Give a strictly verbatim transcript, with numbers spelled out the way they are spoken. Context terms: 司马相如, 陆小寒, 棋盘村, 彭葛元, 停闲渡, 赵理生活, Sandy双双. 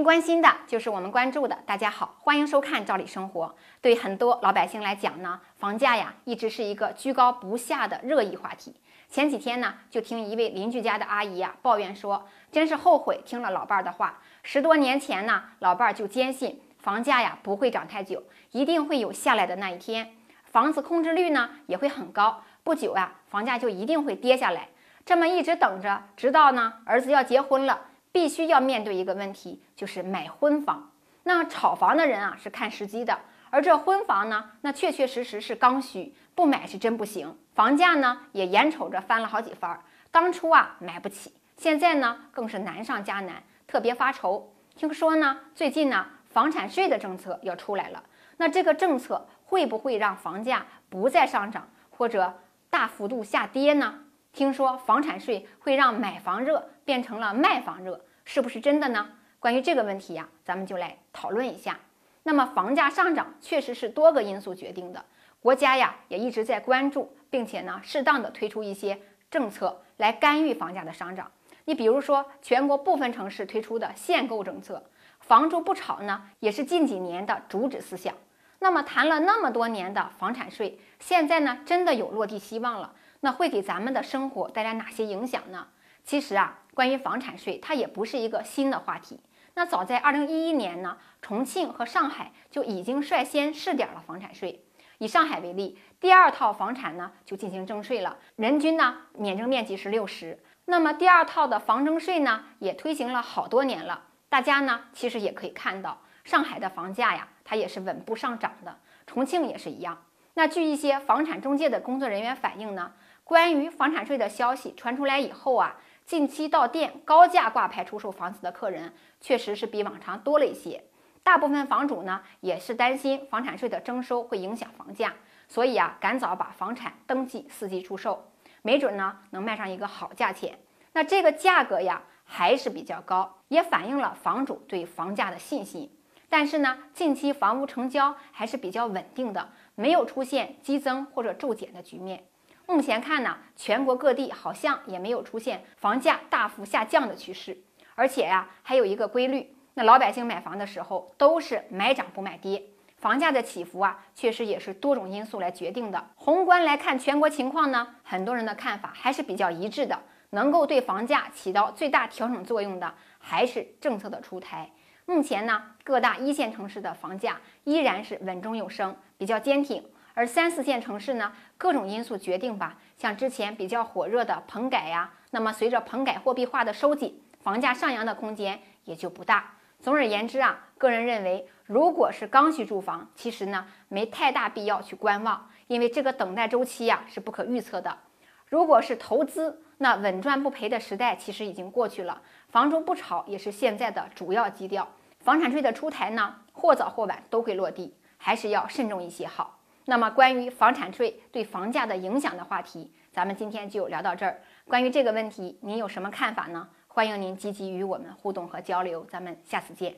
您关心的就是我们关注的。大家好，欢迎收看《赵理生活》。对很多老百姓来讲呢，房价呀一直是一个居高不下的热议话题。前几天呢，就听一位邻居家的阿姨呀、啊、抱怨说，真是后悔听了老伴儿的话。十多年前呢，老伴儿就坚信房价呀不会涨太久，一定会有下来的那一天，房子空置率呢也会很高，不久啊房价就一定会跌下来。这么一直等着，直到呢儿子要结婚了。 必须要面对一个问题，就是买婚房。那炒房的人啊是看时机的，而这婚房呢，那确确实实是刚需，不买是真不行。房价呢也眼瞅着翻了好几番，当初啊买不起，现在呢更是难上加难，特别发愁。听说呢最近呢房产税的政策要出来了，那这个政策会不会让房价不再上涨或者大幅度下跌呢？ 听说房产税会让买房热变成了卖房热，是不是真的呢？关于这个问题呀、啊，咱们就来讨论一下。那么房价上涨确实是多个因素决定的，国家呀也一直在关注，并且呢适当的推出一些政策来干预房价的上涨。你比如说，全国部分城市推出的限购政策，房住不炒呢也是近几年的主旨思想。那么谈了那么多年的房产税，现在呢真的有落地希望了。 那会给咱们的生活带来哪些影响呢？其实啊，关于房产税，它也不是一个新的话题。那早在二零一一年呢，重庆和上海就已经率先试点了房产税。以上海为例，第二套房产呢就进行征税了，人均呢免征面积是六十。那么第二套的房征税呢，也推行了好多年了。大家呢其实也可以看到，上海的房价呀，它也是稳步上涨的，重庆也是一样。那据一些房产中介的工作人员反映呢。 关于房产税的消息传出来以后啊，近期到店高价挂牌出售房子的客人确实是比往常多了一些。大部分房主呢也是担心房产税的征收会影响房价，所以啊赶早把房产登记伺机出售，没准呢能卖上一个好价钱。那这个价格呀还是比较高，也反映了房主对房价的信心。但是呢，近期房屋成交还是比较稳定的，没有出现激增或者骤减的局面。 目前看呢，全国各地好像也没有出现房价大幅下降的趋势，而且呀、啊，还有一个规律，那老百姓买房的时候都是买涨不买跌，房价的起伏啊，确实也是多种因素来决定的。宏观来看全国情况呢，很多人的看法还是比较一致的，能够对房价起到最大调整作用的，还是政策的出台。目前呢，各大一线城市的房价依然是稳中有升，比较坚挺。 而三四线城市呢，各种因素决定吧，像之前比较火热的棚改呀、啊，那么随着棚改货币化的收紧，房价上扬的空间也就不大。总而言之啊，个人认为，如果是刚需住房，其实呢没太大必要去观望，因为这个等待周期呀、啊、是不可预测的。如果是投资，那稳赚不赔的时代其实已经过去了，房住不炒也是现在的主要基调。房产税的出台呢，或早或晚都会落地，还是要慎重一些好。 那么，关于房产税对房价的影响的话题，咱们今天就聊到这儿。关于这个问题，您有什么看法呢？欢迎您积极与我们互动和交流。咱们下次见。